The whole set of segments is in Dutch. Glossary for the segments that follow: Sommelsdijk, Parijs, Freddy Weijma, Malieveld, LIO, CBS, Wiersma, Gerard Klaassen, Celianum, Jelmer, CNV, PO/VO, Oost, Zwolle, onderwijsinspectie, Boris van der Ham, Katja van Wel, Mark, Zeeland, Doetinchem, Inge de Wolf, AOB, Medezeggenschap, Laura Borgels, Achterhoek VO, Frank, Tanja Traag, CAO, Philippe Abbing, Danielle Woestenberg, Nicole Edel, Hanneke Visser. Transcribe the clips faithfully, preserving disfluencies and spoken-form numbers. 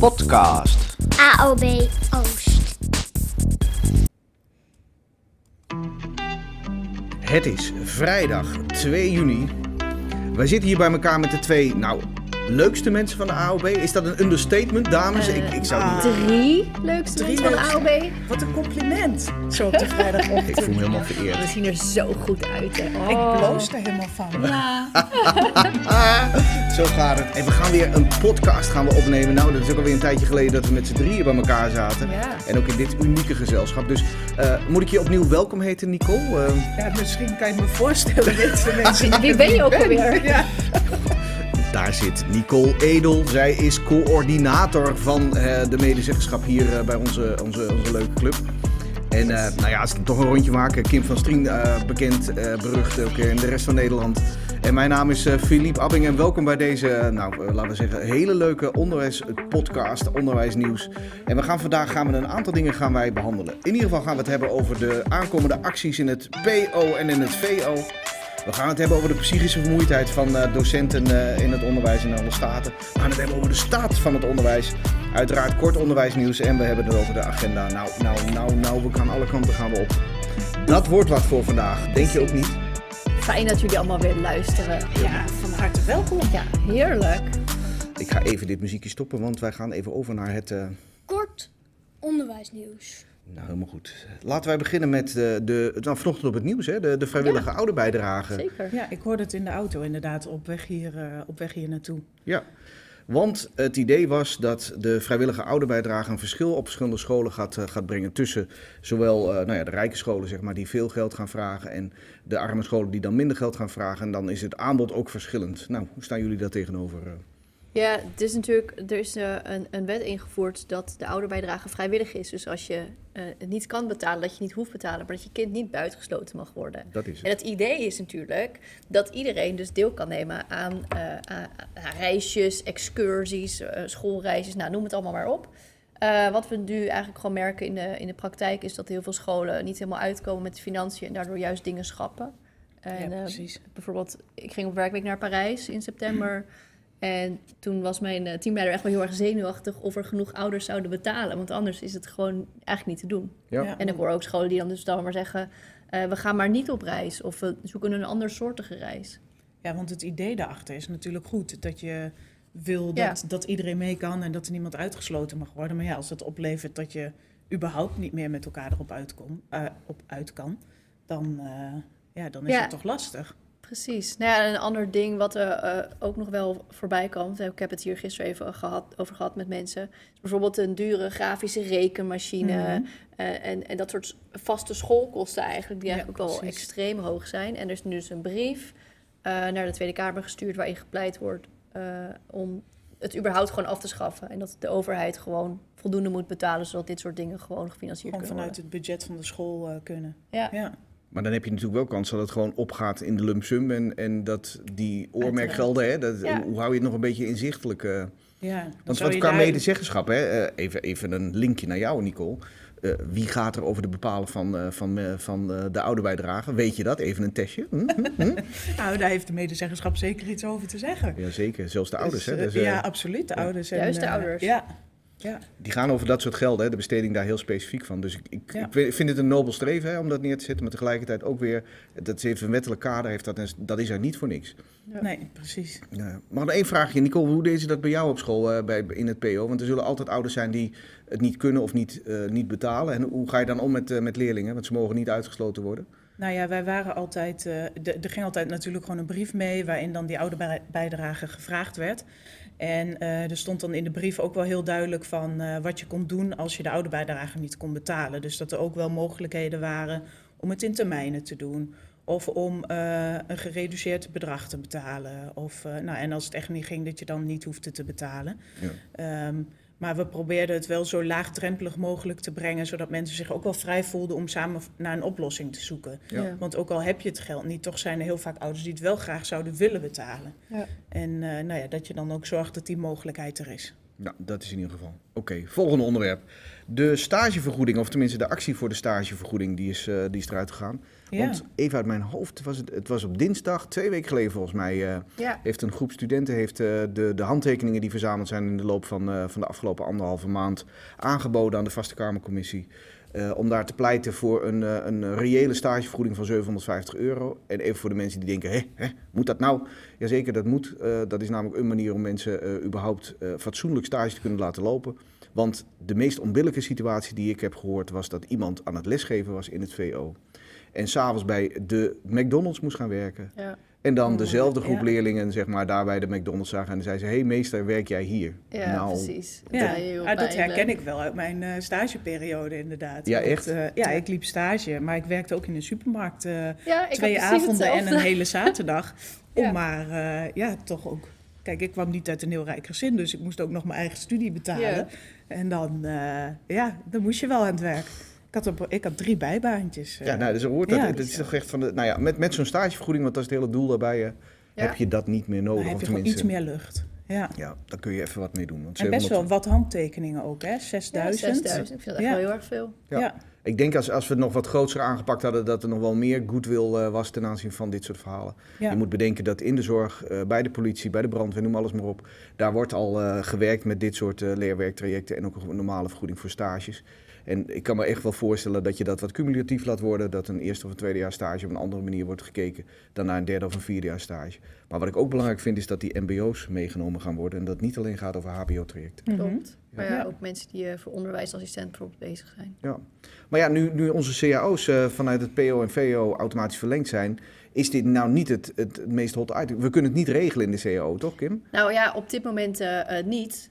podcast. A O B Oost. Het is vrijdag twee juni. Wij zitten hier bij elkaar met de twee, nou, leukste mensen van de A O B. Is dat een understatement, dames? Uh, ik, ik zou niet... Drie leukste drie mensen van de A O B. Wat een compliment. Zo op de vrijdagochtend. Ik voel me helemaal vereerd. We zien er zo goed uit. Hè? Oh. Ik bloos er helemaal van. Ja. Zo gaat het. En we gaan weer een podcast gaan we opnemen. Nou, dat is ook alweer een tijdje geleden dat we met z'n drieën bij elkaar zaten. Ja. En ook in dit unieke gezelschap. Dus uh, moet ik je opnieuw welkom heten, Nicole? Uh... Ja, misschien kan je me voorstellen. Deze mensen. Wie ben je ook alweer? Ja. Daar zit Nicole Edel. Zij is coördinator van uh, de medezeggenschap hier uh, bij onze, onze, onze leuke club. En uh, nou ja, als we toch een rondje maken. Kim van Strien, uh, bekend, uh, berucht ook in de rest van Nederland. En mijn naam is uh, Philippe Abbing en welkom bij deze, uh, nou uh, laten we zeggen, hele leuke onderwijspodcast, onderwijsnieuws. En we gaan vandaag gaan we een aantal dingen gaan wij behandelen. In ieder geval gaan we het hebben over de aankomende acties in het P O en in het V O. We gaan het hebben over de psychische vermoeidheid van uh, docenten uh, in het onderwijs in alle staten. We gaan het hebben over de staat van het onderwijs. Uiteraard kort onderwijsnieuws en we hebben het over de agenda. Nou, nou, nou, nou, we gaan alle kanten gaan we op. Dat wordt wat voor vandaag, denk je ook niet? Fijn dat jullie allemaal weer luisteren. Ja, van harte welkom. Ja, heerlijk. Ik ga even dit muziekje stoppen, want wij gaan even over naar het... Uh... Kort onderwijsnieuws. Nou, helemaal goed. Laten wij beginnen met de, de nou, vanochtend op het nieuws, hè, de, de vrijwillige ja, ouderbijdrage. Zeker. Ja, ik hoorde het in de auto inderdaad, op weg hier, uh, op weg hier naartoe. Ja, want het idee was dat de vrijwillige ouderbijdrage een verschil op verschillende scholen gaat, uh, gaat brengen tussen zowel uh, nou ja, de rijke scholen, zeg maar, die veel geld gaan vragen en de arme scholen die dan minder geld gaan vragen. En dan is het aanbod ook verschillend. Nou, hoe staan jullie daar tegenover? Uh? Ja, het is natuurlijk, er is uh, een, een wet ingevoerd dat de ouderbijdrage vrijwillig is. Dus als je uh, het niet kan betalen, dat je niet hoeft betalen, maar dat je kind niet buitengesloten mag worden. Dat is het. En het idee is natuurlijk dat iedereen dus deel kan nemen aan, uh, aan reisjes, excursies, uh, schoolreisjes, nou, noem het allemaal maar op. Uh, wat we nu eigenlijk gewoon merken in de, in de praktijk is dat heel veel scholen niet helemaal uitkomen met de financiën en daardoor juist dingen schrappen. En, ja, precies. Uh, bijvoorbeeld, ik ging op werkweek naar Parijs in september. Mm. En toen was mijn teamleider echt wel heel erg zenuwachtig of er genoeg ouders zouden betalen. Want anders is het gewoon eigenlijk niet te doen. Ja. Ja. En ik hoor ook scholen die dan dus dan maar zeggen, uh, we gaan maar niet op reis. Of we zoeken een andersoortige reis. Ja, want het idee daarachter is natuurlijk goed. Dat je wil dat, ja. dat iedereen mee kan en dat er niemand uitgesloten mag worden. Maar ja, als dat oplevert dat je überhaupt niet meer met elkaar erop uitkom, uh, op uit kan, dan, uh, ja, dan is ja. het toch lastig. Precies. Nou ja, een ander ding wat uh, uh, ook nog wel voorbij komt. Ik heb het hier gisteren even gehad, over gehad met mensen. Bijvoorbeeld een dure grafische rekenmachine. Mm-hmm. Uh, en, en dat soort vaste schoolkosten eigenlijk, die ja, eigenlijk ook wel extreem hoog zijn. En er is nu dus een brief uh, naar de Tweede Kamer gestuurd waarin gepleit wordt uh, om het überhaupt gewoon af te schaffen. En dat de overheid gewoon voldoende moet betalen, zodat dit soort dingen gewoon gefinancierd gewoon kunnen vanuit worden. Het budget van de school uh, kunnen. Ja. ja. Maar dan heb je natuurlijk wel kans dat het gewoon opgaat in de lump sum en, en dat die oormerkgelden, hè, dat, ja. hoe hou je het nog een beetje inzichtelijk? Uh, ja, want wat qua medezeggenschap, hè, uh, even, even een linkje naar jou, Nicole. Uh, wie gaat er over de bepalen van, uh, van, uh, van uh, de ouderbijdrage? Weet je dat? Even een testje. Hm, hm, hm. Nou, daar heeft de medezeggenschap zeker iets over te zeggen. Ja, zeker. Zelfs de ouders. Dus, hè, dus, uh, ja, absoluut. De ja. ouders. En, juist de ouders. Uh, ja. Ja. Die gaan over dat soort geld, hè, de besteding daar heel specifiek van. Dus ik, ik, ja. ik vind het een nobel streven, hè, om dat neer te zetten. Maar tegelijkertijd ook weer, dat heeft een wettelijk kader, heeft dat, dat is er niet voor niks. Ja. Nee, precies. Ja. Maar nog één vraagje, Nicole, hoe deed ze dat bij jou op school, uh, bij, in het P O? Want er zullen altijd ouders zijn die het niet kunnen of niet, uh, niet betalen. En hoe ga je dan om met, uh, met leerlingen? Want ze mogen niet uitgesloten worden. Nou ja, wij waren altijd, uh, de, er ging altijd natuurlijk gewoon een brief mee waarin dan die ouderbijdrage gevraagd werd. En uh, er stond dan in de brief ook wel heel duidelijk van uh, wat je kon doen als je de ouderbijdrage niet kon betalen. Dus dat er ook wel mogelijkheden waren om het in termijnen te doen. Of om uh, een gereduceerd bedrag te betalen. Of, uh, nou, en als het echt niet ging, dat je dan niet hoefde te betalen. Ja. Um, maar we probeerden het wel zo laagdrempelig mogelijk te brengen, zodat mensen zich ook wel vrij voelden om samen naar een oplossing te zoeken. Ja. Want ook al heb je het geld niet, toch zijn er heel vaak ouders die het wel graag zouden willen betalen. Ja. En uh, nou ja, dat je dan ook zorgt dat die mogelijkheid er is. Nou, dat is in ieder geval. Oké, okay, volgende onderwerp. De stagevergoeding, of tenminste de actie voor de stagevergoeding, die is, uh, die is eruit gegaan. Ja. Want even uit mijn hoofd, was het, het was op dinsdag, twee weken geleden volgens mij, uh, ja. heeft een groep studenten heeft, uh, de, de handtekeningen die verzameld zijn in de loop van, uh, van de afgelopen anderhalve maand aangeboden aan de Vaste Kamercommissie. Uh, om daar te pleiten voor een, uh, een reële stagevergoeding van zevenhonderdvijftig euro. En even voor de mensen die denken, hè, hè, moet dat nou? Jazeker, dat moet. Uh, dat is namelijk een manier om mensen uh, überhaupt uh, fatsoenlijk stage te kunnen laten lopen. Want de meest onbillijke situatie die ik heb gehoord was dat iemand aan het lesgeven was in het V O. En s'avonds bij de McDonald's moest gaan werken. Ja. En dan dezelfde groep ja. leerlingen, zeg maar, daar bij de McDonald's zagen. En dan zei ze, hé hey, meester, werk jij hier? Ja, nou, precies. Dat, ja. Ja, dat herken ik wel uit mijn uh, stageperiode inderdaad. Ja, echt? Want, uh, ja, ik liep stage, maar ik werkte ook in een supermarkt. Uh, ja, twee avonden en een hele zaterdag. ja. Om maar, uh, ja, toch ook. Kijk, ik kwam niet uit een heel rijk gezin, dus ik moest ook nog mijn eigen studie betalen. Ja. En dan, uh, ja, dan moest je wel aan het werk. Ik had, op, ik had drie bijbaantjes. Ja, nou, dus er hoort dat, ja, dat is toch echt van de, nou ja, met, met zo'n stagevergoeding, want dat is het hele doel daarbij, ja. heb je dat niet meer nodig. Dan heb je gewoon iets meer lucht. Ja. ja, daar kun je even wat mee doen. Want en best wel wat handtekeningen ook, hè? zesduizend. Ja, zesduizend. Ik vind dat echt ja. wel heel erg veel. Ja. ja. Ik denk als, als we het nog wat grootser aangepakt hadden, dat er nog wel meer goodwill uh, was ten aanzien van dit soort verhalen. Ja. Je moet bedenken dat in de zorg, uh, bij de politie, bij de brandweer, noem alles maar op, daar wordt al uh, gewerkt met dit soort uh, leerwerktrajecten en ook een normale vergoeding voor stages. En ik kan me echt wel voorstellen dat je dat wat cumulatief laat worden. Dat een eerste of een tweede jaar stage op een andere manier wordt gekeken dan naar een derde of een vierde jaar stage. Maar wat ik ook belangrijk vind is dat die mbo's meegenomen gaan worden. En dat het niet alleen gaat over hbo-trajecten. Klopt. Ja. Maar ja, ook mensen die uh, voor onderwijsassistent bijvoorbeeld bezig zijn. Ja. Maar ja, nu, nu onze cao's uh, vanuit het P O en V O automatisch verlengd zijn, is dit nou niet het, het meest hot item? We kunnen het niet regelen in de cao, toch Kim? Nou ja, op dit moment uh, uh, niet.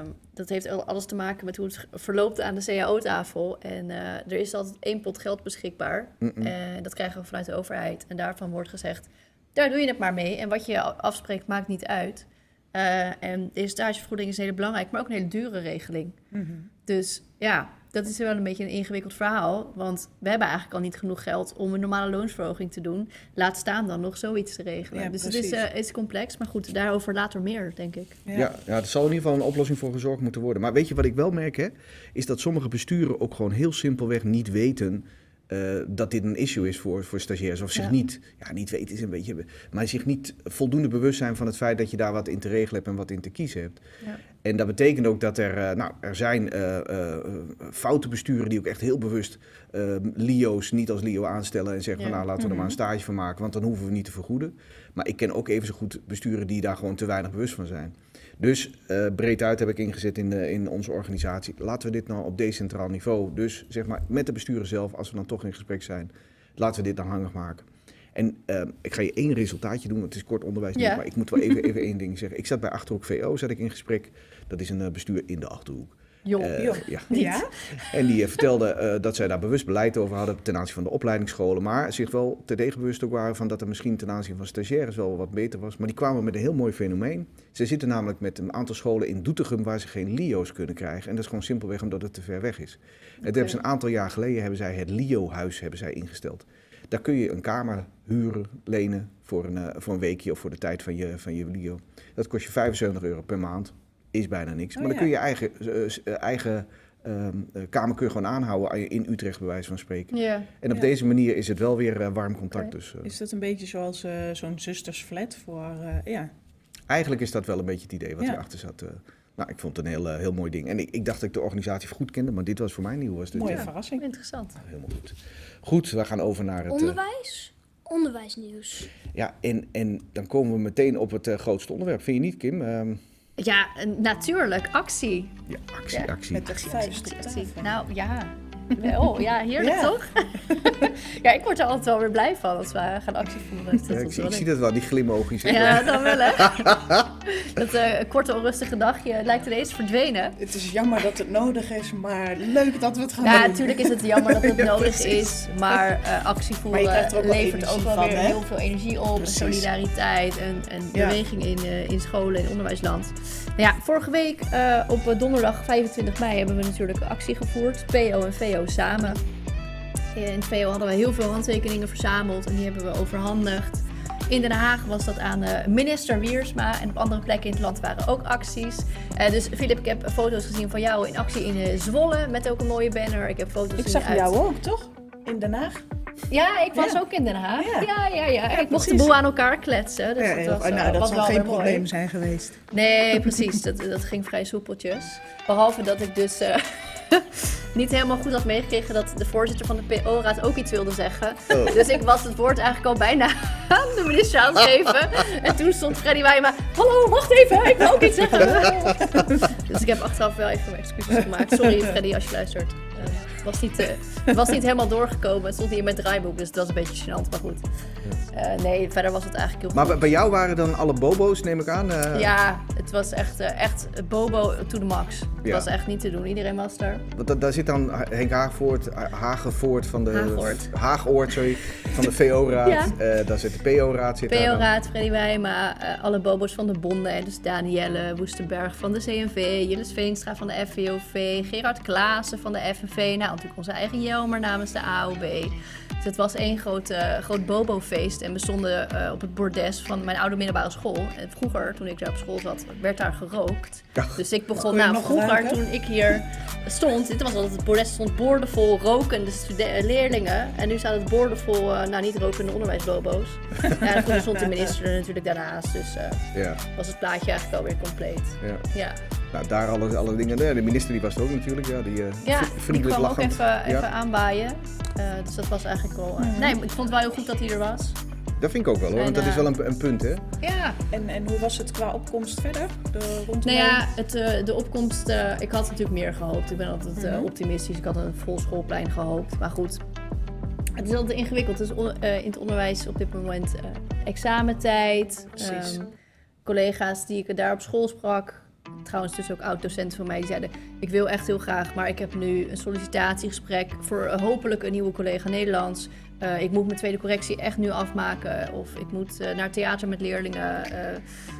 Um, dat heeft alles te maken met hoe het verloopt aan de cao-tafel. En uh, er is altijd één pot geld beschikbaar. En dat krijgen we vanuit de overheid. En daarvan wordt gezegd, daar doe je het maar mee. En wat je afspreekt, maakt niet uit. Uh, en de stagevergoeding is heel belangrijk, maar ook een hele dure regeling. Mm-hmm. Dus ja, dat is wel een beetje een ingewikkeld verhaal. Want we hebben eigenlijk al niet genoeg geld om een normale loonsverhoging te doen. Laat staan dan nog zoiets te regelen. Ja, dus precies. het is, uh, is complex, maar goed, daarover later meer, denk ik. Ja, ja, ja, er zal in ieder geval een oplossing voor gezorgd moeten worden. Maar weet je wat ik wel merk, hè? Is dat sommige besturen ook gewoon heel simpelweg niet weten Uh, dat dit een issue is voor, voor stagiairs. Of zich ja. niet, ja, niet weten is een beetje, maar zich niet voldoende bewust zijn van het feit dat je daar wat in te regelen hebt en wat in te kiezen hebt. Ja. En dat betekent ook dat er, uh, nou, er zijn uh, uh, foute besturen die ook echt heel bewust uh, L I O's niet als L I O aanstellen en zeggen ja. van nou, laten we mm-hmm. er maar een stage van maken, want dan hoeven we niet te vergoeden. Maar ik ken ook even zo goed besturen die daar gewoon te weinig bewust van zijn. Dus uh, breed uit heb ik ingezet in, de, in onze organisatie. Laten we dit nou op decentraal niveau, dus zeg maar met de besturen zelf, als we dan toch in gesprek zijn, laten we dit dan hangig maken. En uh, ik ga je één resultaatje doen, want het is kort onderwijs, ja. maar ik moet wel even, even één ding zeggen. Ik zat bij Achterhoek V O, zat ik in gesprek. Dat is een uh, bestuur in de Achterhoek. Jong, uh, jong. Ja. ja. En die uh, vertelde uh, dat zij daar bewust beleid over hadden ten aanzien van de opleidingsscholen. Maar zich wel terdege bewust ook waren van dat er misschien ten aanzien van stagiaires wel wat beter was. Maar die kwamen met een heel mooi fenomeen. Ze zitten namelijk met een aantal scholen in Doetinchem waar ze geen L I O's kunnen krijgen. En dat is gewoon simpelweg omdat het te ver weg is. Okay. En dat hebben ze een aantal jaar geleden hebben zij het L I O-huis hebben zij ingesteld. Daar kun je een kamer huren, lenen voor een, uh, voor een weekje of voor de tijd van je, van je L I O. Dat kost je vijfenzeventig euro per maand. Is bijna niks. Maar oh, dan kun je je eigen, uh, eigen uh, kamer kun je gewoon aanhouden in Utrecht, bij wijze van spreken. Yeah. En op ja. deze manier is het wel weer uh, warm contact. Okay. Dus, uh, is dat een beetje zoals uh, zo'n zustersflat voor? Uh, ja. Eigenlijk is dat wel een beetje het idee wat ja. erachter zat. Uh, nou, ik vond het een heel, uh, heel mooi ding. En ik, ik dacht dat ik de organisatie goed kende, maar dit was voor mij nieuw. Was dit, mooie ja. verrassing. Interessant. Nou, helemaal goed. Goed, we gaan over naar het onderwijs. Uh, Onderwijsnieuws. Ja, en, en dan komen we meteen op het uh, grootste onderwerp. Vind je niet, Kim? Uh, Ja, natuurlijk. Actie. Ja, actie, ja. actie. Met de actie, actie, actie. Nou, ja. Oh, ja, heerlijk ja. toch? ja, ik word er altijd wel weer blij van als we gaan actie voeren. Ja, ik, ik zie dat wel, die glimmoogjes. Ja, dan wel, hè? dat uh, korte, onrustige dagje lijkt ineens verdwenen. Het is jammer dat het nodig is, maar leuk dat we het gaan ja, doen. Ja, natuurlijk is het jammer dat het ja, nodig precies. is, maar uh, actie voeren maar ook levert ook wel van, weer hè? heel veel energie op. Precies. En solidariteit en, en ja. beweging in, uh, in scholen en onderwijsland. Nou ja, vorige week uh, op donderdag vijfentwintig mei hebben we natuurlijk actie gevoerd, P O en V O. Samen. In het V O hadden we heel veel handtekeningen verzameld en die hebben we overhandigd. In Den Haag was dat aan minister Wiersma en op andere plekken in het land waren ook acties. Uh, dus Philip, ik heb foto's gezien van jou in actie in Zwolle met ook een mooie banner. Ik heb foto's ik zag uit... jou ook, toch? In Den Haag? Ja, ik was ja. ook in Den Haag. Ja, ja, ja. ja. ja ik precies. mocht de boel aan elkaar kletsen. Dus ja, dat was, nou, dat was zal geen probleem mooi. zijn geweest. Nee, precies. dat, dat ging vrij soepeltjes. Behalve dat ik dus... Uh, niet helemaal goed had meegekregen dat de voorzitter van de P O-raad ook iets wilde zeggen. Oh. Dus ik was het woord eigenlijk al bijna aan de minister aan het geven. En toen stond Freddy Weijma, hallo, wacht even, ik wil ook iets zeggen. Dus ik heb achteraf wel even mijn excuses gemaakt. Sorry Freddy, als je luistert. Uh, was, niet, uh, was niet helemaal doorgekomen. Het stond hier met draaiboek, dus dat was een beetje gênant, maar goed. Uh, nee, verder was het eigenlijk heel goed. Maar bij jou waren dan alle bobo's, neem ik aan? Uh... Ja, het was echt, uh, echt bobo to the max. Het ja. was echt niet te doen, iedereen was er. Daar, daar zit dan Henk Haagvoort, Hagevoort van de... Haagoort. Haagoort, sorry, van de V O-raad. Ja. Uh, daar zit de P O-raad. Zit P O-raad, Freddy Weijma, uh, alle bobo's van de bonden. Dus Danielle Woestenberg van de C N V, Jyllis Veenstra van de F V O V, Gerard Klaassen van de F N V. Nou, natuurlijk onze eigen Jelmer namens de A O B. Dus het was één groot, uh, groot bobo-feest. En we stonden uh, op het bordes van mijn oude middelbare school. En vroeger, toen ik daar op school zat, werd daar gerookt. Ach, dus ik begon, nou vroeger ruiken? toen ik hier stond, dit was altijd het bordes, stond boordevol rokende stude- leerlingen. En nu staat het boordevol, uh, nou niet rokende onderwijsbobo's. En toen stond de minister er natuurlijk daarnaast. Dus uh, ja. was het plaatje eigenlijk alweer compleet. Ja. Ja. Nou, daar alle, alle dingen. De minister die was er ook natuurlijk, ja, die uh, ja, vriendelijk lachend. Ja, die kwam ook even, even ja. aanbaaien. Uh, dus dat was eigenlijk wel... Uh, mm-hmm. Nee, ik vond het wel heel goed dat hij er was. Dat vind ik ook wel hoor, en, want dat is wel een, een punt hè. Ja, en, en hoe was het qua opkomst verder? De rondom... Nou ja, het, uh, de opkomst... Uh, ik had natuurlijk meer gehoopt. Ik ben altijd uh, optimistisch. Ik had een vol schoolplein gehoopt. Maar goed, het is altijd ingewikkeld. Dus on- uh, in het onderwijs op dit moment uh, examentijd. Precies. Um, collega's die ik daar op school sprak... Trouwens, dus ook oud-docenten van mij die zeiden... ik wil echt heel graag, maar ik heb nu een sollicitatiegesprek... voor hopelijk een nieuwe collega Nederlands. Uh, ik moet mijn tweede correctie echt nu afmaken. Of ik moet uh, naar theater met leerlingen. Uh,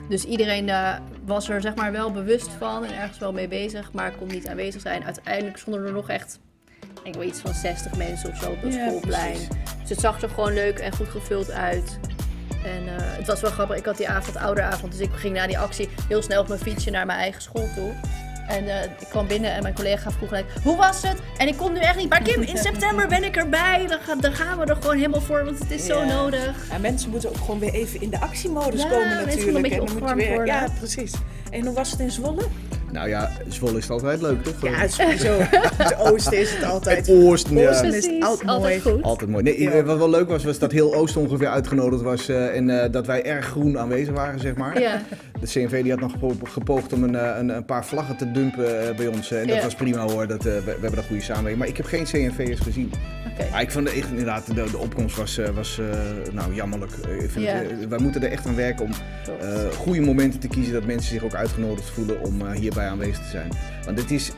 dus iedereen uh, was er zeg maar wel bewust van en ergens wel mee bezig... maar kon niet aanwezig zijn. Uiteindelijk stonden er nog echt... ik denk wel iets van zestig mensen of zo op het ja, schoolplein. Precies. Dus het zag er gewoon leuk en goed gevuld uit... En uh, het was wel grappig, ik had die avond ouderavond, dus ik ging na die actie heel snel op mijn fietsje naar mijn eigen school toe. En uh, ik kwam binnen en mijn collega vroeg gelijk, hoe was het? En ik kon nu echt niet, maar Kim, in september ben ik erbij, dan, ga, dan gaan we er gewoon helemaal voor, want het is ja. zo nodig. Ja, mensen moeten ook gewoon weer even in de actiemodus ja, komen natuurlijk. Mensen een beetje opgewarmd weer... worden. Ja, precies. En hoe was het in Zwolle? Nou ja, Zwolle is altijd leuk, toch? Ja, het is zo. Het oosten is het altijd. Het oosten, ja. Oosten is altijd, altijd mooi. Goed. Altijd mooi. Nee, ja. Wat wel leuk was, was dat heel Oosten ongeveer uitgenodigd was uh, en uh, dat wij erg groen aanwezig waren, zeg maar. Ja. De C N V die had nog gepo- gepoogd om een, een, een paar vlaggen te dumpen uh, bij ons uh, en dat ja. was prima hoor. Dat, uh, we, we hebben een goede samenwerking, maar ik heb geen C N V'ers gezien. Okay. Maar ik vond echt, inderdaad, de, de opkomst was, was uh, nou jammerlijk. Ik vind ja. het, wij moeten er echt aan werken om uh, goede momenten te kiezen dat mensen zich ook uitgenodigd voelen om uh, hierbij aanwezig te zijn. Want het is,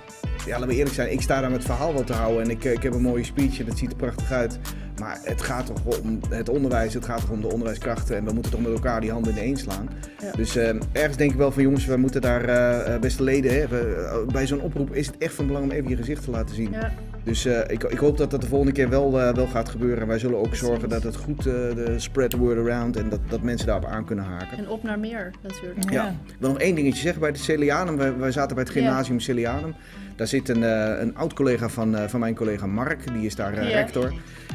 ja, laten we eerlijk zijn, ik sta daar met het verhaal wel te houden en ik, ik heb een mooie speech en dat ziet er prachtig uit. Maar het gaat toch om het onderwijs, het gaat toch om de onderwijskrachten en we moeten toch met elkaar die handen ineen slaan. Ja. Dus uh, ergens denk ik wel van jongens, we moeten daar, uh, beste leden, hè, we, bij zo'n oproep is het echt van belang om even je gezicht te laten zien. Ja. Dus uh, ik, ik hoop dat dat de volgende keer wel, uh, wel gaat gebeuren. En wij zullen ook zorgen dat het goed uh, de spread the word around en dat, dat mensen daarop aan kunnen haken. En op naar meer natuurlijk. Ja. Ja. Ik wil nog één dingetje zeggen bij het Celianum. Wij, wij zaten bij het gymnasium Celianum. Daar zit een, uh, een oud-collega van, uh, van mijn collega Mark, die is daar uh, rector.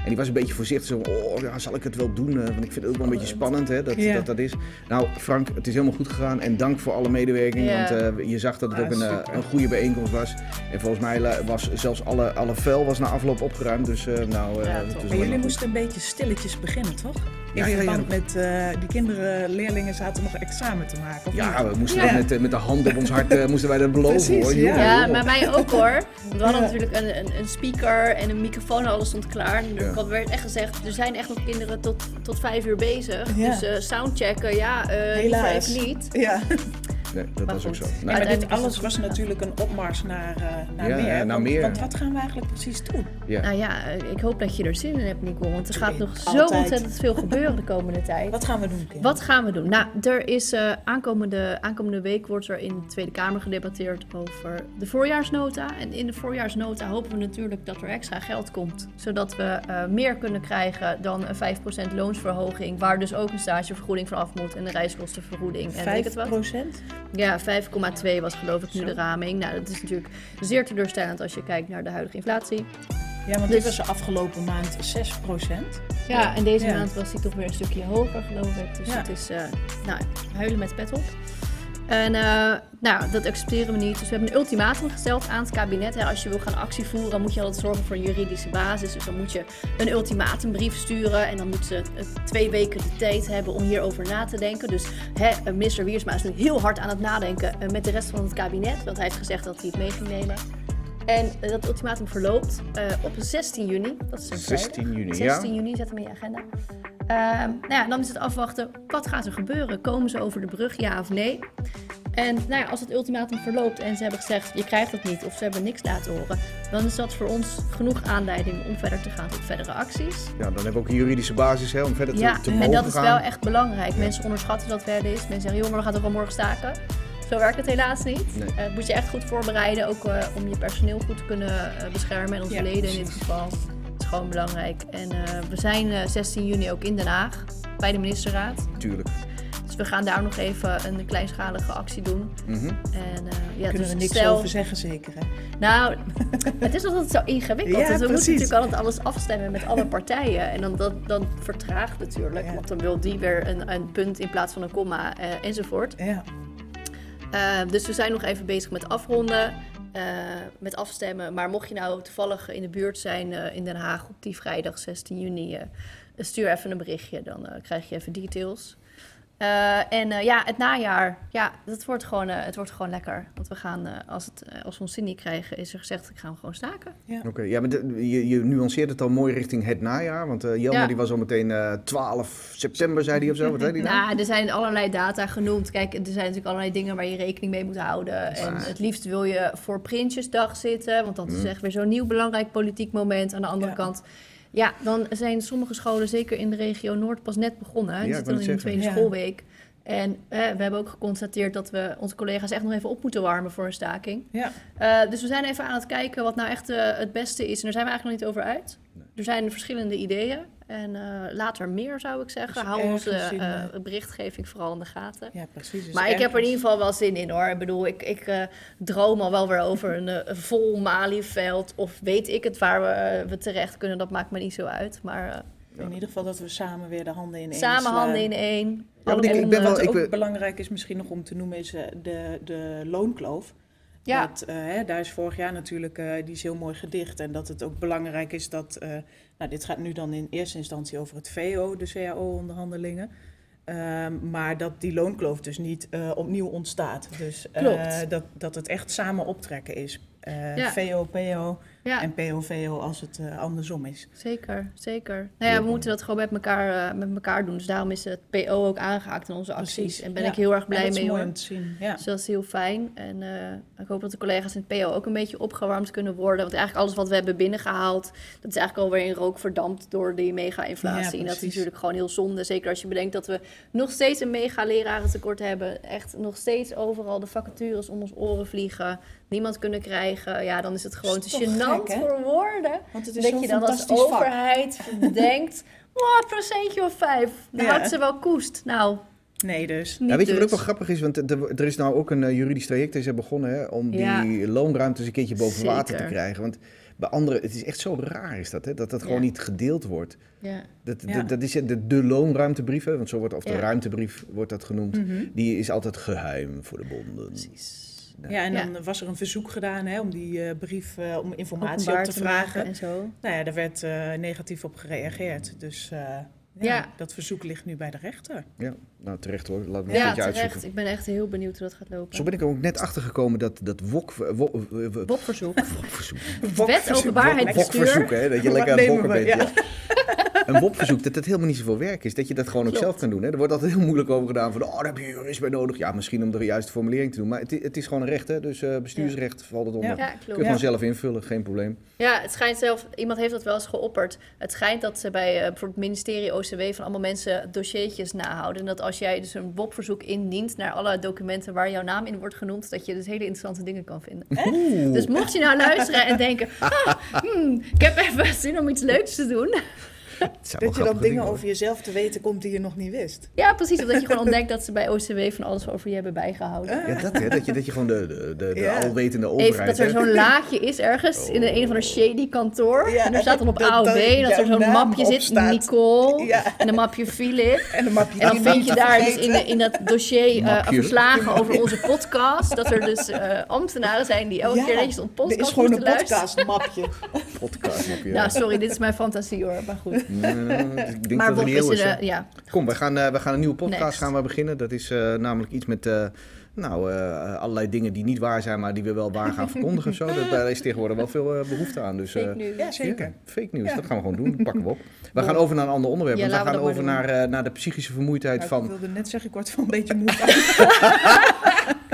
En die was een beetje voorzichtig, zo oh, ja, zal ik het wel doen? Uh, want ik vind het ook wel een beetje spannend hè, dat, yeah. dat dat is. Nou Frank, het is helemaal goed gegaan en dank voor alle medewerking. Yeah. Want uh, je zag dat het ah, ook een, een goede bijeenkomst was. En volgens mij was zelfs alle, alle vuil was na afloop opgeruimd. Dus, uh, nou, uh, ja, het was maar jullie moesten een beetje stilletjes beginnen, toch? Ja, in verband ja, ja. met uh, die kinderen, leerlingen zaten nog examen te maken. Of ja, niet? we moesten ja. dat met, uh, met de hand op ons hart uh, moesten wij dat beloven. Precies, hoor. Ja, ja, ja maar mij ook hoor. We hadden ja. natuurlijk een, een, een speaker en een microfoon en alles stond klaar. En er ja. werd echt gezegd, er zijn echt nog kinderen tot, tot vijf uur bezig. Ja. Dus uh, soundchecken, ja, uh, liever even niet. Ja. Nee, dat maar was goed. Ook zo. Nou, maar dit alles was natuurlijk een opmars naar, uh, naar, ja, meer, naar want, meer. Want wat gaan we eigenlijk precies doen? Ja. Nou ja, ik hoop dat je er zin in hebt, Nicole. Want er gaat nog Altijd. zo ontzettend veel gebeuren de komende tijd. Wat gaan we doen, Kim? Wat gaan we doen? Nou, er is uh, aankomende, aankomende week wordt er in de Tweede Kamer gedebatteerd over de voorjaarsnota. En in de voorjaarsnota hopen we natuurlijk dat er extra geld komt. Zodat we uh, meer kunnen krijgen dan een vijf procent loonsverhoging. Waar dus ook een stagevergoeding voor af moet en een reiskostenvergoeding. vijf procent? Ja, vijf komma twee was geloof ik nu de raming. Nou, dat is natuurlijk zeer teleurstellend als je kijkt naar de huidige inflatie. Ja, want dit was de afgelopen maand zes procent. Ja, en deze ja. maand was die toch weer een stukje hoger geloof ik. Dus ja. het is, uh, nou, huilen met pet op. En uh, nou, dat accepteren we niet. Dus we hebben een ultimatum gesteld aan het kabinet. Hè. Als je wil gaan actie voeren, moet je altijd zorgen voor een juridische basis. Dus dan moet je een ultimatumbrief sturen. En dan moeten ze twee weken de tijd hebben om hierover na te denken. Dus hè, minister Wiersma is nu heel hard aan het nadenken met de rest van het kabinet. Want hij heeft gezegd dat hij het mee ging nemen. En uh, dat ultimatum verloopt uh, op zestien juni. Dat is een zestien juni, zestien juni, zet hem in je agenda. Uh, nou ja, dan is het afwachten, wat gaat er gebeuren? Komen ze over de brug, ja of nee? En nou ja, als het ultimatum verloopt en ze hebben gezegd, je krijgt het niet, of ze hebben niks laten horen, dan is dat voor ons genoeg aanleiding om verder te gaan tot verdere acties. Ja, dan hebben we ook een juridische basis hè, om verder te, ja, te mogen gaan. Ja, en dat is wel echt belangrijk. Ja. Mensen onderschatten dat wel eens. Mensen zeggen, joh, maar we gaan toch wel morgen staken. Zo werkt het helaas niet. Nee. Uh, moet je echt goed voorbereiden, ook uh, om je personeel goed te kunnen uh, beschermen en onze ja, leden precies. in dit geval. Gewoon belangrijk. En uh, we zijn uh, zestien juni ook in Den Haag bij de ministerraad. Tuurlijk. Dus we gaan daar nog even een kleinschalige actie doen. Mm-hmm. En, uh, ja, kunnen dus we niks stel... over zeggen zeker hè? Nou, het is altijd zo ingewikkeld. Ja, dus we precies. moeten natuurlijk altijd alles afstemmen met alle partijen. En dan, dat, dan vertraagt natuurlijk. Ja. Want dan wil die weer een, een punt in plaats van een komma uh, enzovoort. Ja. Uh, dus we zijn nog even bezig met afronden. Uh, met afstemmen. Maar mocht je nou toevallig in de buurt zijn uh, in Den Haag op die vrijdag zestien juni, uh, stuur even een berichtje, dan uh, krijg je even details. Uh, en uh, ja, het najaar, ja, dat wordt gewoon, uh, het wordt gewoon lekker. Want we gaan, uh, als, het, uh, als we ons zin niet krijgen, is er gezegd, ik ga hem gewoon staken. Ja. Oké, okay, ja, maar de, je, je nuanceert het al mooi richting het najaar. Want uh, Jelmer, ja. die was al meteen uh, twaalf september, zei hij of zo. Wat zei die nou? Nou, er zijn allerlei data genoemd. Kijk, er zijn natuurlijk allerlei dingen waar je rekening mee moet houden. En ah. het liefst wil je voor Prinsjesdag zitten. Want dat mm. is echt weer zo'n nieuw belangrijk politiek moment. Aan de andere ja. kant... Ja, dan zijn sommige scholen, zeker in de regio Noord, pas net begonnen. Die ja, zitten dan in de tweede ja. schoolweek. En eh, we hebben ook geconstateerd dat we onze collega's echt nog even op moeten warmen voor een staking. Ja. Uh, dus we zijn even aan het kijken wat nou echt uh, het beste is. En daar zijn we eigenlijk nog niet over uit. Nee. Er zijn verschillende ideeën. En uh, later meer, zou ik zeggen. Hou onze uh, berichtgeving vooral in de gaten. Ja, precies. Maar ik heb er in ieder geval wel zin in, hoor. Ik bedoel, ik, ik uh, droom al wel weer over een uh, vol Malieveld. Of weet ik het, waar we, uh, we terecht kunnen. Dat maakt me niet zo uit. Maar... Uh, In ieder geval dat we samen weer de handen in één slaan. Samen handen in één. Ja, ik, ik ben wel, ik wat ook ben... belangrijk is misschien nog om te noemen is de, de loonkloof. Ja. Dat, uh, hè, daar is vorig jaar natuurlijk, uh, die is heel mooi gedicht. En dat het ook belangrijk is dat, uh, nou, dit gaat nu dan in eerste instantie over het V O, de C A O-onderhandelingen. Uh, maar dat die loonkloof dus niet uh, opnieuw ontstaat. Dus uh, dat, dat het echt samen optrekken is. Uh, ja. V O, P O ja. en P O V O als het uh, andersom is. Zeker, zeker. Nou ja, we moeten dat gewoon met elkaar, uh, met elkaar doen. Dus daarom is het P O ook aangehaakt in onze acties. Precies. En ben ja. ik heel erg blij mee, hoor. Dat is mooi om te zien. Ja. Dus dat is heel fijn. En uh, ik hoop dat de collega's in het P O ook een beetje opgewarmd kunnen worden. Want eigenlijk alles wat we hebben binnengehaald, dat is eigenlijk alweer in rook verdampt door die mega-inflatie. Ja, en dat is natuurlijk gewoon heel zonde. Zeker als je bedenkt dat we nog steeds een mega-lerarentekort hebben. Echt nog steeds overal de vacatures om ons oren vliegen. Niemand kunnen krijgen, ja, dan is het gewoon te gênant gek, voor woorden. Want het is dat je dan als overheid denkt, oh, procentje of vijf, dan ja. houdt ze wel koest. Nou, nee dus. Ja, weet dus. je wat ook wel grappig is, want er is nou ook een juridisch traject is er begonnen hè, om die ja. loonruimtes een keertje boven Zeker. water te krijgen. Want bij anderen, het is echt zo raar is dat, hè, dat dat gewoon ja. niet gedeeld wordt. Ja. Dat, ja. dat, dat is de, de loonruimtebrief, hè, want zo wordt of de ja. ruimtebrief wordt dat genoemd, mm-hmm. die is altijd geheim voor de bonden. Precies. Ja, en dan ja. was er een verzoek gedaan hè, om die uh, brief, uh, om informatie Openbaar op te, te vragen. En zo. Nou ja, daar werd uh, negatief op gereageerd. Dus uh, ja, ja. dat verzoek ligt nu bij de rechter. Ja, nou terecht hoor. Laat me ja, een terecht. Uitzoeken. Ik ben echt heel benieuwd hoe dat gaat lopen. Zo ben ik ook net achtergekomen dat dat wok... Wok, wok, wokverzoek. Wokverzoek. Wet openbaarheidsbestuur. Wokverzoek, hè, dat je lekker aan het wokken bent. Ja. Ja. een W O B-verzoek, dat dat helemaal niet zoveel werk is. Dat je dat gewoon ook zelf kan doen. Hè? Er wordt altijd heel moeilijk over gedaan van, oh, daar heb je jurist bij nodig. Ja, misschien om er juist de formulering te doen. Maar het, het is gewoon een recht, hè? Dus uh, bestuursrecht ja. valt het onder. Ja, klopt. Kun je gewoon ja. zelf invullen, geen probleem. Ja, het schijnt zelf, iemand heeft dat wel eens geopperd. Het schijnt dat ze bij uh, bijvoorbeeld het ministerie O C W van allemaal mensen dossiertjes nahouden. En dat als jij dus een W O B-verzoek indient naar alle documenten waar jouw naam in wordt genoemd, dat je dus hele interessante dingen kan vinden. Oeh. Dus mocht je nou luisteren en denken, ah, hmm, ik heb even zin om iets leuks te doen. Dat je dan dingen over jezelf te weten komt die je nog niet wist. Ja, precies. Omdat je gewoon ontdekt dat ze bij O C W van alles over je hebben bijgehouden. Ja, dat, hè, dat, je, dat je gewoon de, de, de, de ja. alwetende overheid even, dat er zo'n laagje is ergens oh. in een, een of ander shady kantoor. Ja, en er staat dan op A O B dat, dat, dat er zo'n mapje zit. Staat. Nicole. Ja. En een mapje Philip. En, een mapje en dan vind je daar dus in, de, in dat dossier uh, verslagen over onze podcast. Dat er dus uh, ambtenaren zijn die elke ja, keer netjes op podcast moeten luisteren. Er is gewoon een podcastmapje. podcastmapje. Nou, sorry. Dit is mijn fantasie hoor. Maar goed. Ik denk maar dat het is. Er, ja. Kom, we gaan, uh, we gaan een nieuwe podcast gaan we beginnen. Dat is uh, namelijk iets met uh, nou, uh, allerlei dingen die niet waar zijn, maar die we wel waar gaan verkondigen of zo. Dat, daar is tegenwoordig wel veel uh, behoefte aan. Dus, uh, fake news. Ja, zeker. Ja, fake news, ja. Dat gaan we gewoon doen. Dat pakken we op. We gaan over naar een ander onderwerp. Ja, we gaan we over naar, uh, naar de psychische vermoeidheid nou, van... Ik wilde net zeggen, ik word wel een beetje moe.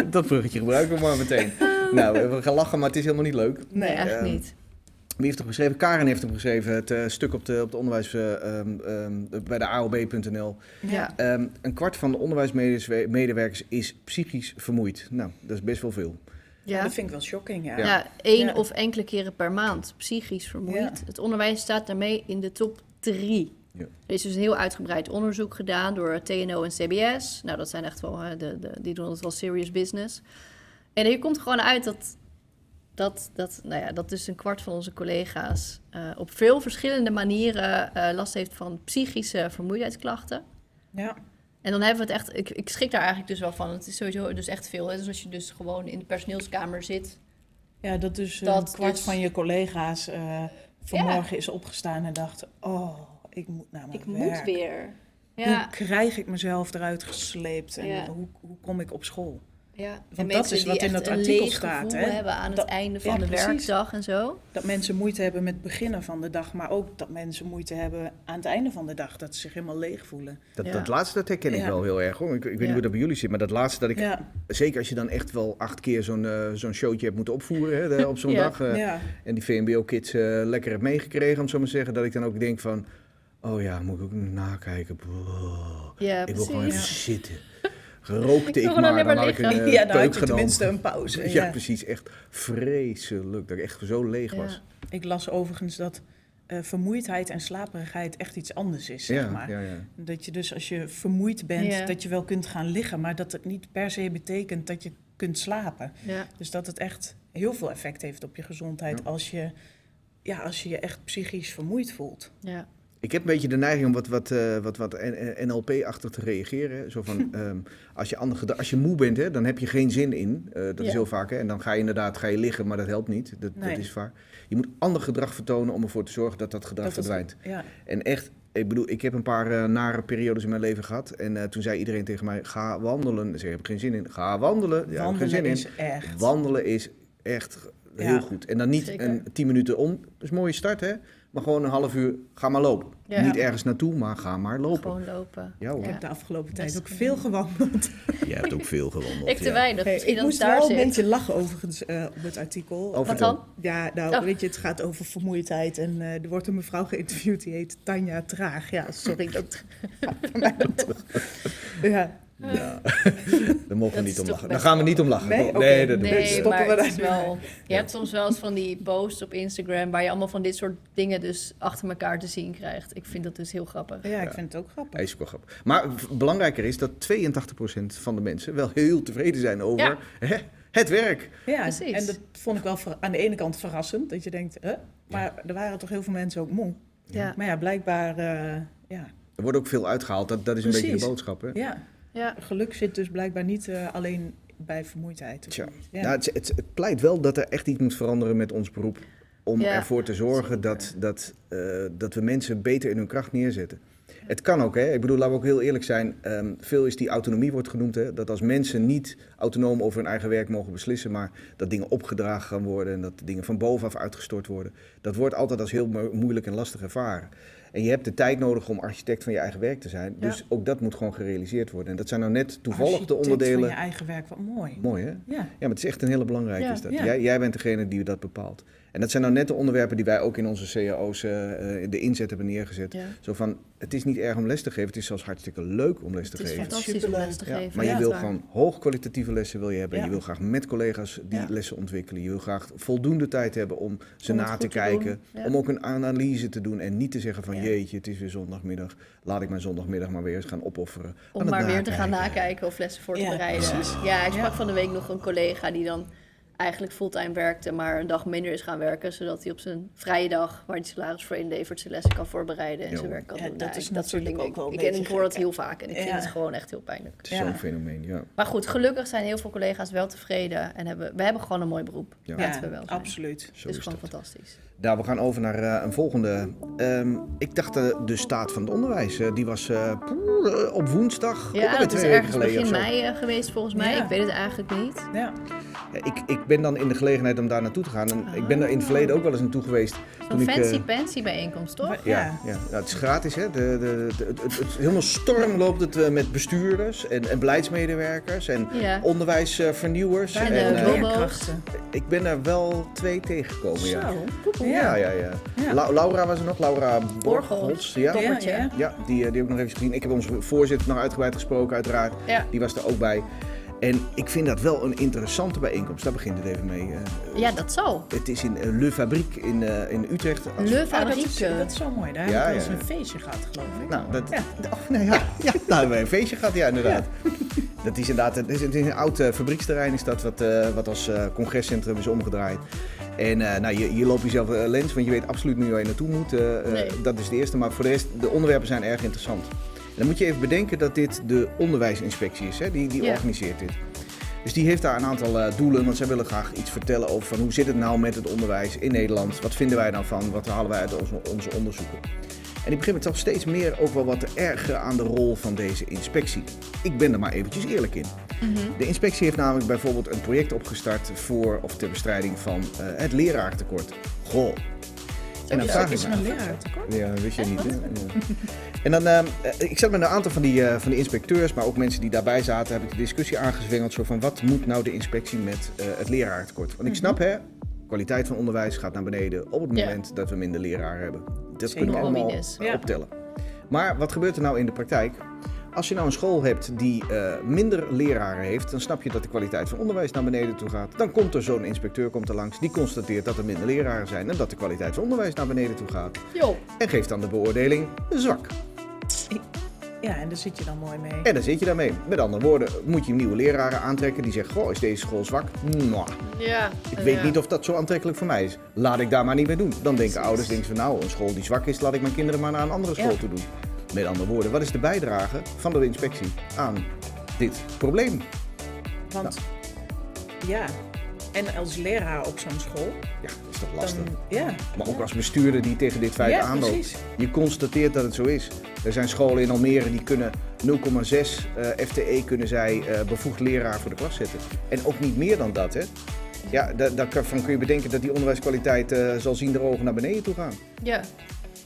Dat bruggetje gebruiken we maar meteen. Nou, we gaan lachen, maar het is helemaal niet leuk. Nee, uh, echt niet. Wie heeft hem geschreven? Karin heeft hem geschreven. Het uh, stuk op de, op de onderwijs uh, um, um, bij de A O B punt n l. Ja. Um, een kwart van de onderwijsmedewerkers is psychisch vermoeid. Nou, dat is best wel veel. Ja. Dat vind ik wel shocking, ja. Ja, één ja. of enkele keren per maand psychisch vermoeid. Ja. Het onderwijs staat daarmee in de top drie. Ja. Er is dus een heel uitgebreid onderzoek gedaan door T N O en C B S. Nou, dat zijn echt wel... Hè, de, de, die doen het wel serious business. En hier komt gewoon uit dat... Dat, dat, nou ja, dat dus een kwart van onze collega's uh, op veel verschillende manieren uh, last heeft van psychische vermoeidheidsklachten. Ja. En dan hebben we het echt, ik, ik schrik daar eigenlijk dus wel van. Het is sowieso dus echt veel. Hè? Dus als je dus gewoon in de personeelskamer zit. Ja, dat dus dat een kwart dus... van je collega's uh, vanmorgen ja. is opgestaan en dacht, oh, ik moet naar mijn ik werk. moet weer. Ja. Hoe krijg ik mezelf eruit gesleept en ja. hoe, hoe kom ik op school? Ja, en dat is wat in dat artikel staat. Hè? Hebben aan dat, het einde van ja, de precies. werkdag en zo. Dat mensen moeite hebben met het beginnen van de dag, maar ook dat mensen moeite hebben aan het einde van de dag, dat ze zich helemaal leeg voelen. Dat, ja. dat laatste, dat herken ik ja. wel heel erg hoor. Ik, ik weet ja. niet hoe dat bij jullie zit, maar dat laatste dat ik, ja. zeker als je dan echt wel acht keer zo'n, uh, zo'n showtje hebt moeten opvoeren hè, op zo'n ja. dag. Uh, ja. En die V M B O-kids uh, lekker hebt meegekregen, om zo maar te zeggen, dat ik dan ook denk van, oh ja, moet ik ook nakijken. Ja, ik precies. wil gewoon even ja. zitten. Rookte ik, ik maar, dan had ik een uh, ja, nou had je tenminste een pauze. Ja, ja, precies. Echt vreselijk. Dat ik echt zo leeg ja. was. Ik las overigens dat uh, vermoeidheid en slaperigheid echt iets anders is, zeg ja, maar. Ja, ja. Dat je dus als je vermoeid bent, ja. dat je wel kunt gaan liggen, maar dat het niet per se betekent dat je kunt slapen. Ja. Dus dat het echt heel veel effect heeft op je gezondheid ja. als je, ja, als je je echt psychisch vermoeid voelt. Ja. Ik heb een beetje de neiging om wat, wat, uh, wat, wat N L P-achtig te reageren. Hè? Zo van, um, als, je ander, als je moe bent, hè, dan heb je geen zin in. Uh, dat ja. is heel vaak. Hè? En dan ga je inderdaad ga je liggen, maar dat helpt niet. Dat, nee. dat is vaak. Je moet ander gedrag vertonen om ervoor te zorgen dat dat gedrag dat verdwijnt. Het, ja. En echt, ik bedoel, ik heb een paar uh, nare periodes in mijn leven gehad. En uh, toen zei iedereen tegen mij, ga wandelen. Dus ik heb er geen zin in. Ga wandelen. Ja, wandelen geen zin is in. echt. Wandelen is echt ja. heel goed. En dan niet Zeker. een tien minuten om. Dat is een mooie start, hè? Maar gewoon een half uur, ga maar lopen. Ja. Niet ergens naartoe, maar ga maar lopen. Gewoon lopen. Ja, ik heb de afgelopen tijd ook veel gewandeld. Jij hebt ook veel gewandeld. Ik te weinig. Ja. Hey, ik moest daar wel zit. een beetje lachen overigens uh, op het artikel. Over Wat dan? Ja, nou oh. weet je, het gaat over vermoeidheid. En uh, er wordt een mevrouw geïnterviewd, die heet Tanja Traag. Ja, sorry, dat gaat van mij dan terug. Ja. Ja, daar mogen we niet om lachen. Daar gaan we niet om lachen. Nee, okay. nee, dat nee, nee stoppen we daar wel. Je ja. hebt soms wel eens van die posts op Instagram waar je allemaal van dit soort dingen dus achter elkaar te zien krijgt. Ik vind dat dus heel grappig. Ja, ja. ik vind het ook grappig. Hij is ook wel grappig. Maar belangrijker is dat tweeëntachtig procent van de mensen wel heel tevreden zijn over ja. hè, het werk. Ja, precies. En dat vond ik wel ver, aan de ene kant verrassend. Dat je denkt, hè? maar ja. er waren toch heel veel mensen ook moe. Ja. Maar ja, blijkbaar... Uh, ja. Er wordt ook veel uitgehaald. Dat, dat is een Precies. beetje de boodschap. Hè? Ja. Ja. Geluk zit dus blijkbaar niet uh, alleen bij vermoeidheid. Tja. Ja. Nou, het, het, het pleit wel dat er echt iets moet veranderen met ons beroep. Om ja. ervoor te zorgen dat, dat, uh, dat we mensen beter in hun kracht neerzetten. Ja. Het kan ook, hè? Ik bedoel, laten we ook heel eerlijk zijn. Um, veel is die autonomie wordt genoemd. Hè? Dat als mensen niet autonoom over hun eigen werk mogen beslissen, maar dat dingen opgedragen gaan worden en dat dingen van bovenaf uitgestort worden. Dat wordt altijd als heel mo- moeilijk en lastig ervaren. En je hebt de tijd nodig om architect van je eigen werk te zijn. Ja. Dus ook dat moet gewoon gerealiseerd worden. En dat zijn nou net toevallig architect de onderdelen... Architect van je eigen werk, wat mooi. Mooi, hè? Ja, ja maar het is echt een hele belangrijke ja. is dat. Ja. Jij, jij bent degene die dat bepaalt. En dat zijn nou net de onderwerpen die wij ook in onze cao's uh, de inzet hebben neergezet. Ja. Zo van, het is niet erg om les te geven, het is zelfs hartstikke leuk om les te geven. Het is fantastisch om les te geven. Ja, maar ja, je wil gewoon hoogkwalitatieve lessen wil je hebben. Ja. Je wil graag met collega's die ja. lessen ontwikkelen. Je wil graag voldoende tijd hebben om ze om na te kijken. Te ja. Om ook een analyse te doen en niet te zeggen van ja. jeetje, het is weer zondagmiddag. Laat ik mijn zondagmiddag maar weer eens gaan opofferen. Om maar nakijken. weer te gaan nakijken of lessen voor te ja. bereiden. Ja, ja ik sprak ja. van de week nog een collega die dan... eigenlijk fulltime werkte, maar een dag minder is gaan werken... zodat hij op zijn vrije dag, waar hij salaris voor inlevert... zijn lessen kan voorbereiden en jo. zijn werk kan ja, doen. Dat, ja, is dat soort dingen. Ook wel ik, ik hoor dat heel vaak en ik ja. vind het gewoon echt heel pijnlijk. Het is ja. zo'n fenomeen, ja. Maar goed, gelukkig zijn heel veel collega's wel tevreden... en hebben, we hebben gewoon een mooi beroep. Ja, ja we wel absoluut. Het is, is gewoon dat. fantastisch. Nou, we gaan over naar uh, een volgende. Um, ik dacht uh, de staat van het onderwijs. Uh, die was uh, poeh, op woensdag. Ja, dat is ergens begin mei uh, geweest volgens mij. Ja. Ik weet het eigenlijk niet. Ja. Ik, ik ben dan in de gelegenheid om daar naartoe te gaan. En oh. ik ben daar in het verleden ook wel eens naartoe geweest. Een fancy-pancy uh, bijeenkomst, toch? Ja, ja. ja. Nou, het is gratis. Hè? De, de, de, het, het, het, helemaal storm loopt het uh, met bestuurders en, en beleidsmedewerkers en ja. onderwijsvernieuwers. Uh, en, en de uh, leerkrachten. Ik ben daar wel twee tegengekomen, Zo. ja. Poepoe. Ja, ja, ja. ja. La- Laura was er nog, Laura Borgels. Ja, ja, ja. ja die, die heb ik nog even gezien. Ik heb onze voorzitter nog uitgebreid gesproken, uiteraard. Ja. Die was er ook bij. En ik vind dat wel een interessante bijeenkomst. Daar begint het even mee. Uh, ja, dat zal. Het is in uh, Le Fabriek in, uh, in Utrecht. Als... Le Fabriek. Ah, dat, is, dat is zo mooi. Daar hebben we eens een feestje gehad, geloof ik. Nou, dat, ja. oh, nee, ja, ja. ja. nou hebben we een feestje gehad, ja, inderdaad. Ja. Dat is inderdaad het is een oud uh, fabrieksterrein is dat wat, uh, wat als uh, congrescentrum is omgedraaid. En uh, nou, je, je loopt jezelf uh, lens, want je weet absoluut niet waar je naartoe moet. Uh, nee. uh, dat is de eerste, maar voor de rest, de onderwerpen zijn erg interessant. En dan moet je even bedenken dat dit de onderwijsinspectie is, hè? Die, die yeah. organiseert dit. Dus die heeft daar een aantal uh, doelen, want zij willen graag iets vertellen over van hoe zit het nou met het onderwijs in Nederland. Wat vinden wij nou van, wat halen wij uit onze, onze onderzoeken. En ik begin met toch steeds meer ook wel wat te ergeren aan de rol van deze inspectie. Ik ben er maar eventjes eerlijk in. Mm-hmm. De inspectie heeft namelijk bijvoorbeeld een project opgestart voor of ter bestrijding van uh, het leraartekort. Goh. En dan vraag ik me af. Ja, dat wist je niet. Hè? Ja. En dan, uh, ik zat met een aantal van die, uh, van de inspecteurs, maar ook mensen die daarbij zaten, heb ik de discussie aangezwengeld. Zo van, wat moet nou de inspectie met uh, het leraartekort? Want ik snap, hè, kwaliteit van onderwijs gaat naar beneden op het moment ja. dat we minder leraren hebben. Dat kunnen we allemaal ja. optellen. Maar wat gebeurt er nou in de praktijk? Als je nou een school hebt die uh, minder leraren heeft, dan snap je dat de kwaliteit van onderwijs naar beneden toe gaat. Dan komt er zo'n inspecteur komt er langs, die constateert dat er minder leraren zijn en dat de kwaliteit van onderwijs naar beneden toe gaat. Jo. En geeft dan de beoordeling zwak. Ja, en daar zit je dan mooi mee. En daar zit je dan mee. Met andere woorden, moet je nieuwe leraren aantrekken die zeggen, goh, is deze school zwak? Mwah. Ja. Ik weet ja. niet of dat zo aantrekkelijk voor mij is. Laat ik daar maar niet mee doen. Dan denken ouders, denken van nou, een school die zwak is, laat ik mijn kinderen maar naar een andere school ja. toe doen. Met andere woorden, wat is de bijdrage van de inspectie aan dit probleem? Want, nou. ja, en als leraar op zo'n school... Ja, is dat lastig. Dan, ja. Maar ook als bestuurder die tegen dit feit ja, aanloopt. Precies. Je constateert dat het zo is. Er zijn scholen in Almere die kunnen nul komma zes uh, F T E kunnen zij uh, bevoegd leraar voor de klas zetten. En ook niet meer dan dat, hè. Ja, da- daarvan kun je bedenken dat die onderwijskwaliteit uh, zal zien de ogen naar beneden toe gaan. Ja.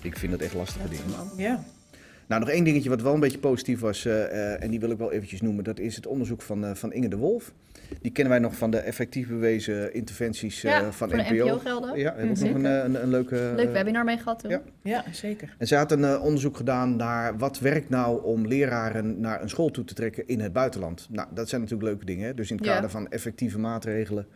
Ik vind dat echt lastige dingen. Ja. Nou, nog één dingetje wat wel een beetje positief was, uh, uh, en die wil ik wel eventjes noemen. Dat is het onderzoek van, uh, van Inge de Wolf. Die kennen wij nog van de effectief bewezen interventies uh, ja, van N P O. Ja, N P O-gelden. Ja, hebben we ook nog een, een, een leuke... Leuk webinar mee gehad toen. Ja, ja zeker. En ze had een uh, onderzoek gedaan naar wat werkt nou om leraren naar een school toe te trekken in het buitenland. Nou, dat zijn natuurlijk leuke dingen, hè? Dus in het kader ja. van effectieve maatregelen.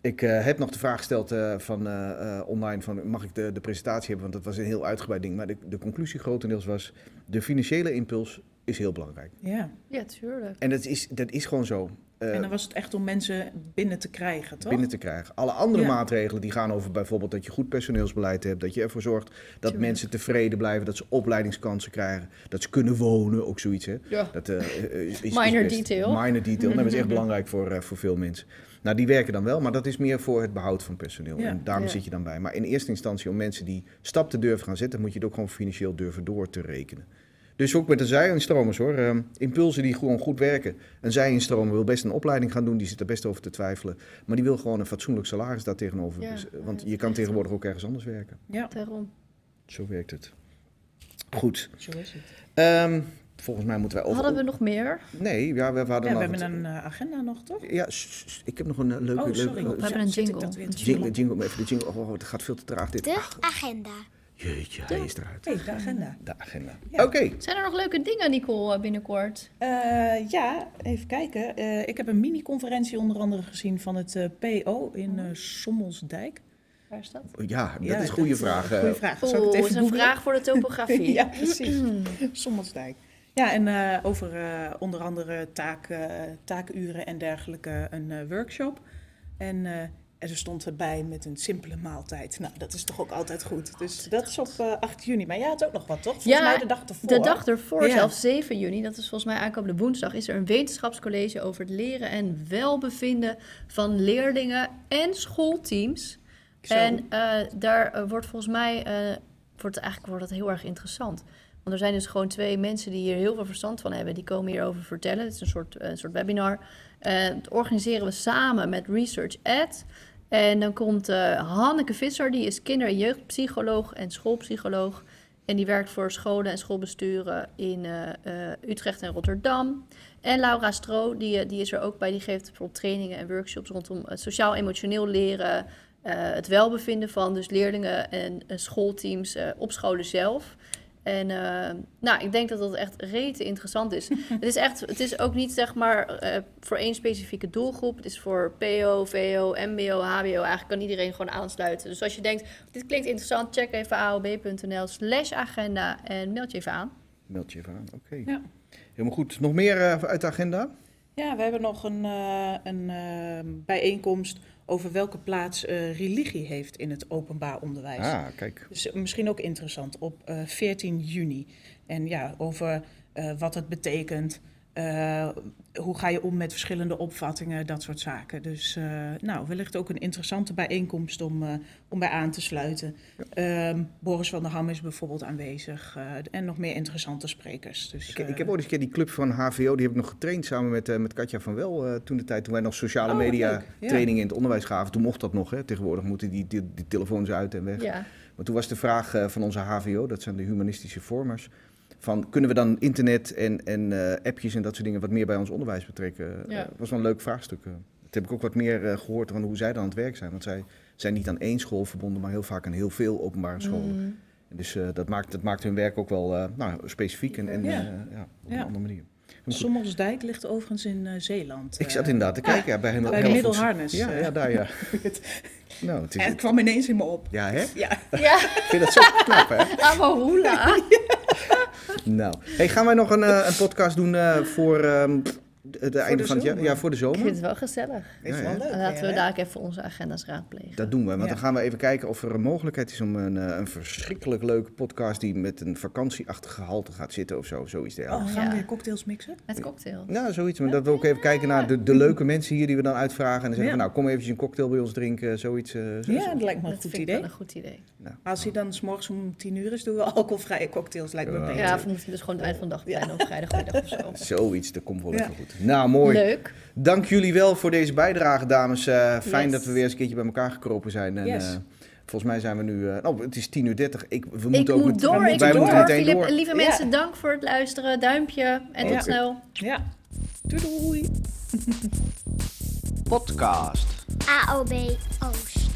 Ik uh, heb nog de vraag gesteld uh, van, uh, uh, online van mag ik de, de presentatie hebben, want dat was een heel uitgebreid ding. Maar de, de conclusie grotendeels was de financiële impuls is heel belangrijk. Ja, ja tuurlijk. En dat is, dat is gewoon zo. Uh, en dan was het echt om mensen binnen te krijgen, toch? Binnen te krijgen. Alle andere ja. maatregelen die gaan over bijvoorbeeld dat je goed personeelsbeleid hebt. Dat je ervoor zorgt dat tuurlijk. mensen tevreden blijven, dat ze opleidingskansen krijgen. Dat ze kunnen wonen, ook zoiets. Hè? Ja. Dat, uh, is, is minor best, detail. Minor detail. Dat is echt belangrijk voor, uh, voor veel mensen. Nou, die werken dan wel, maar dat is meer voor het behoud van personeel. Ja. En daarom ja. zit je dan bij. Maar in eerste instantie om mensen die stap te durven gaan zetten, moet je het ook gewoon financieel durven door te rekenen. Dus ook met de zij-instromers hoor. Uh, impulsen die gewoon goed werken. Een zij-instromer wil best een opleiding gaan doen. Die zit er best over te twijfelen. Maar die wil gewoon een fatsoenlijk salaris daar tegenover. Ja, dus, want je kan tegenwoordig ook ergens anders werken. Ja, daarom. Zo werkt het. Goed. Zo is het. Um, volgens mij moeten wij over... Hadden we nog meer? Nee, ja, we, we hadden ja, we nog... hebben een uh, agenda nog, toch? Ja, sh- sh- ik heb nog een uh, leuke... Oh, sorry. Leuke, we hebben een jingle. Dat jingle, jingle, jingle maar even de jingle. Oh, het gaat veel te traag dit. De Ach. agenda. Jeetje, hij is eruit. Hey, de agenda. De agenda. Ja. Oké. Okay. Zijn er nog leuke dingen, Nicole, binnenkort? Uh, ja, even kijken. Uh, ik heb een mini-conferentie onder andere gezien van het uh, P O in uh, Sommelsdijk. Waar is dat? Ja, dat ja, is een goede vraag. Goede vraag. Zal ik het even dat is een googlen? Vraag voor de topografie. Ja, precies. Sommelsdijk. Ja, en uh, over uh, onder andere taak, uh, taakuren en dergelijke een uh, workshop. En... Uh, En ze stond erbij met een simpele maaltijd. Nou, dat is toch ook altijd goed. Dus dat is op uh, acht juni. Maar ja, het is ook nog wat, toch? Volgens ja, mij de dag ervoor. De dag ervoor, ja. Zelfs zeven juni. Dat is volgens mij aankomende woensdag. Is er een wetenschapscollege over het leren en welbevinden van leerlingen en schoolteams. Zo. En uh, daar uh, wordt volgens mij, uh, wordt, eigenlijk wordt dat heel erg interessant. Want er zijn dus gewoon twee mensen die hier heel veel verstand van hebben. Die komen hierover vertellen. Het is een soort, uh, een soort webinar. Uh, dat organiseren we samen met Research Ed. En dan komt uh, Hanneke Visser, die is kinder- en jeugdpsycholoog en schoolpsycholoog. En die werkt voor scholen en schoolbesturen in uh, uh, Utrecht en Rotterdam. En Laura Stro, die, die is er ook bij. Die geeft bijvoorbeeld trainingen en workshops rondom het sociaal-emotioneel leren. Uh, het welbevinden van dus leerlingen en uh, schoolteams uh, op scholen zelf. En uh, nou, ik denk dat dat echt rete interessant is. Het is echt, het is ook niet zeg maar uh, voor één specifieke doelgroep. Het is voor P O, V O, M B O, H B O. Eigenlijk kan iedereen gewoon aansluiten. Dus als je denkt, dit klinkt interessant, check even aob.nl slash agenda en meld je even aan. Meld je even aan, oké. Okay. Ja. Helemaal goed. Nog meer uh, uit de agenda? Ja, we hebben nog een, uh, een uh, bijeenkomst over welke plaats uh, religie heeft in het openbaar onderwijs. Ah, kijk. Dus misschien ook interessant, op uh, veertien juni. En ja, over uh, wat het betekent, uh, hoe ga je om met verschillende opvattingen, dat soort zaken. Dus uh, nou, wellicht ook een interessante bijeenkomst om, uh, om bij aan te sluiten. Ja. Uh, Boris van der Ham is bijvoorbeeld aanwezig uh, en nog meer interessante sprekers. Dus, ik, uh, ik heb ooit eens een keer die club van H V O, die heb ik nog getraind samen met, uh, met Katja van Wel. Uh, toen de tijd toen wij nog sociale oh, media ja. trainingen in het onderwijs gaven, toen mocht dat nog. Hè. Tegenwoordig moeten die, die, die telefoons uit en weg. Ja. Maar toen was de vraag uh, van onze H V O, dat zijn de humanistische vormers, van kunnen we dan internet en, en uh, appjes en dat soort dingen wat meer bij ons onderwijs betrekken? Ja. Uh, was wel een leuk vraagstuk. Dat heb ik ook wat meer uh, gehoord van hoe zij dan aan het werk zijn. Want zij zijn niet aan één school verbonden, maar heel vaak aan heel veel openbare scholen. Mm. En dus uh, dat, maakt, dat maakt hun werk ook wel uh, nou, specifiek en, en ja. Uh, ja, op ja. een andere manier. Sommelsdijk ligt overigens in uh, Zeeland. Ik zat inderdaad te kijken. Ah, ja, bij hem, bij de Middelharnis. Ja, ja, daar ja. nou, het, is... het kwam ineens in me op. Ja, hè? Ja. ja. Ik vind dat zo knap, hè? Amahula. Nou, hey, gaan wij nog een, uh, een podcast doen uh, voor um, het einde van het jaar? Ja, voor de zomer. Ik vind het wel gezellig. Ja, is wel ja. leuk. Laten ja, we daar even onze agenda's raadplegen. Dat doen we, want ja. dan gaan we even kijken of er een mogelijkheid is om een, een verschrikkelijk leuke podcast die met een vakantieachtig gehalte gaat zitten of zo, zoiets dergelijks. Oh, gaan we weer cocktails mixen? Met cocktail. Nou, zoiets. Maar dat we ook even kijken naar de, de leuke mensen hier die we dan uitvragen. En dan zeggen ja. van, nou, kom eventjes een cocktail bij ons drinken, zoiets. Uh, zo, ja, dat lijkt me een dat goed idee. Dat een goed idee. Nou. Als hij dan 's morgens om tien uur is, doen we alcoholvrije cocktails, lijkt me beter. Ja, of moet je dus gewoon het eind van de dag plannen ja. op vrijdagmiddag of zo. Zoiets, dat komt wel even ja. goed. Nou, mooi. Leuk. Dank jullie wel voor deze bijdrage, dames. Uh, fijn yes. dat we weer eens een keertje bij elkaar gekropen zijn. En, yes. uh, volgens mij zijn we nu... Uh, oh, het is tien uur dertig. Ik, we moeten ik ook moet met, door. Ik wij moet door, Philippe. Door. Lieve mensen, ja. dank voor het luisteren. Duimpje. En okay. tot snel. Ja. Doei doei. Podcast. A O B Oost.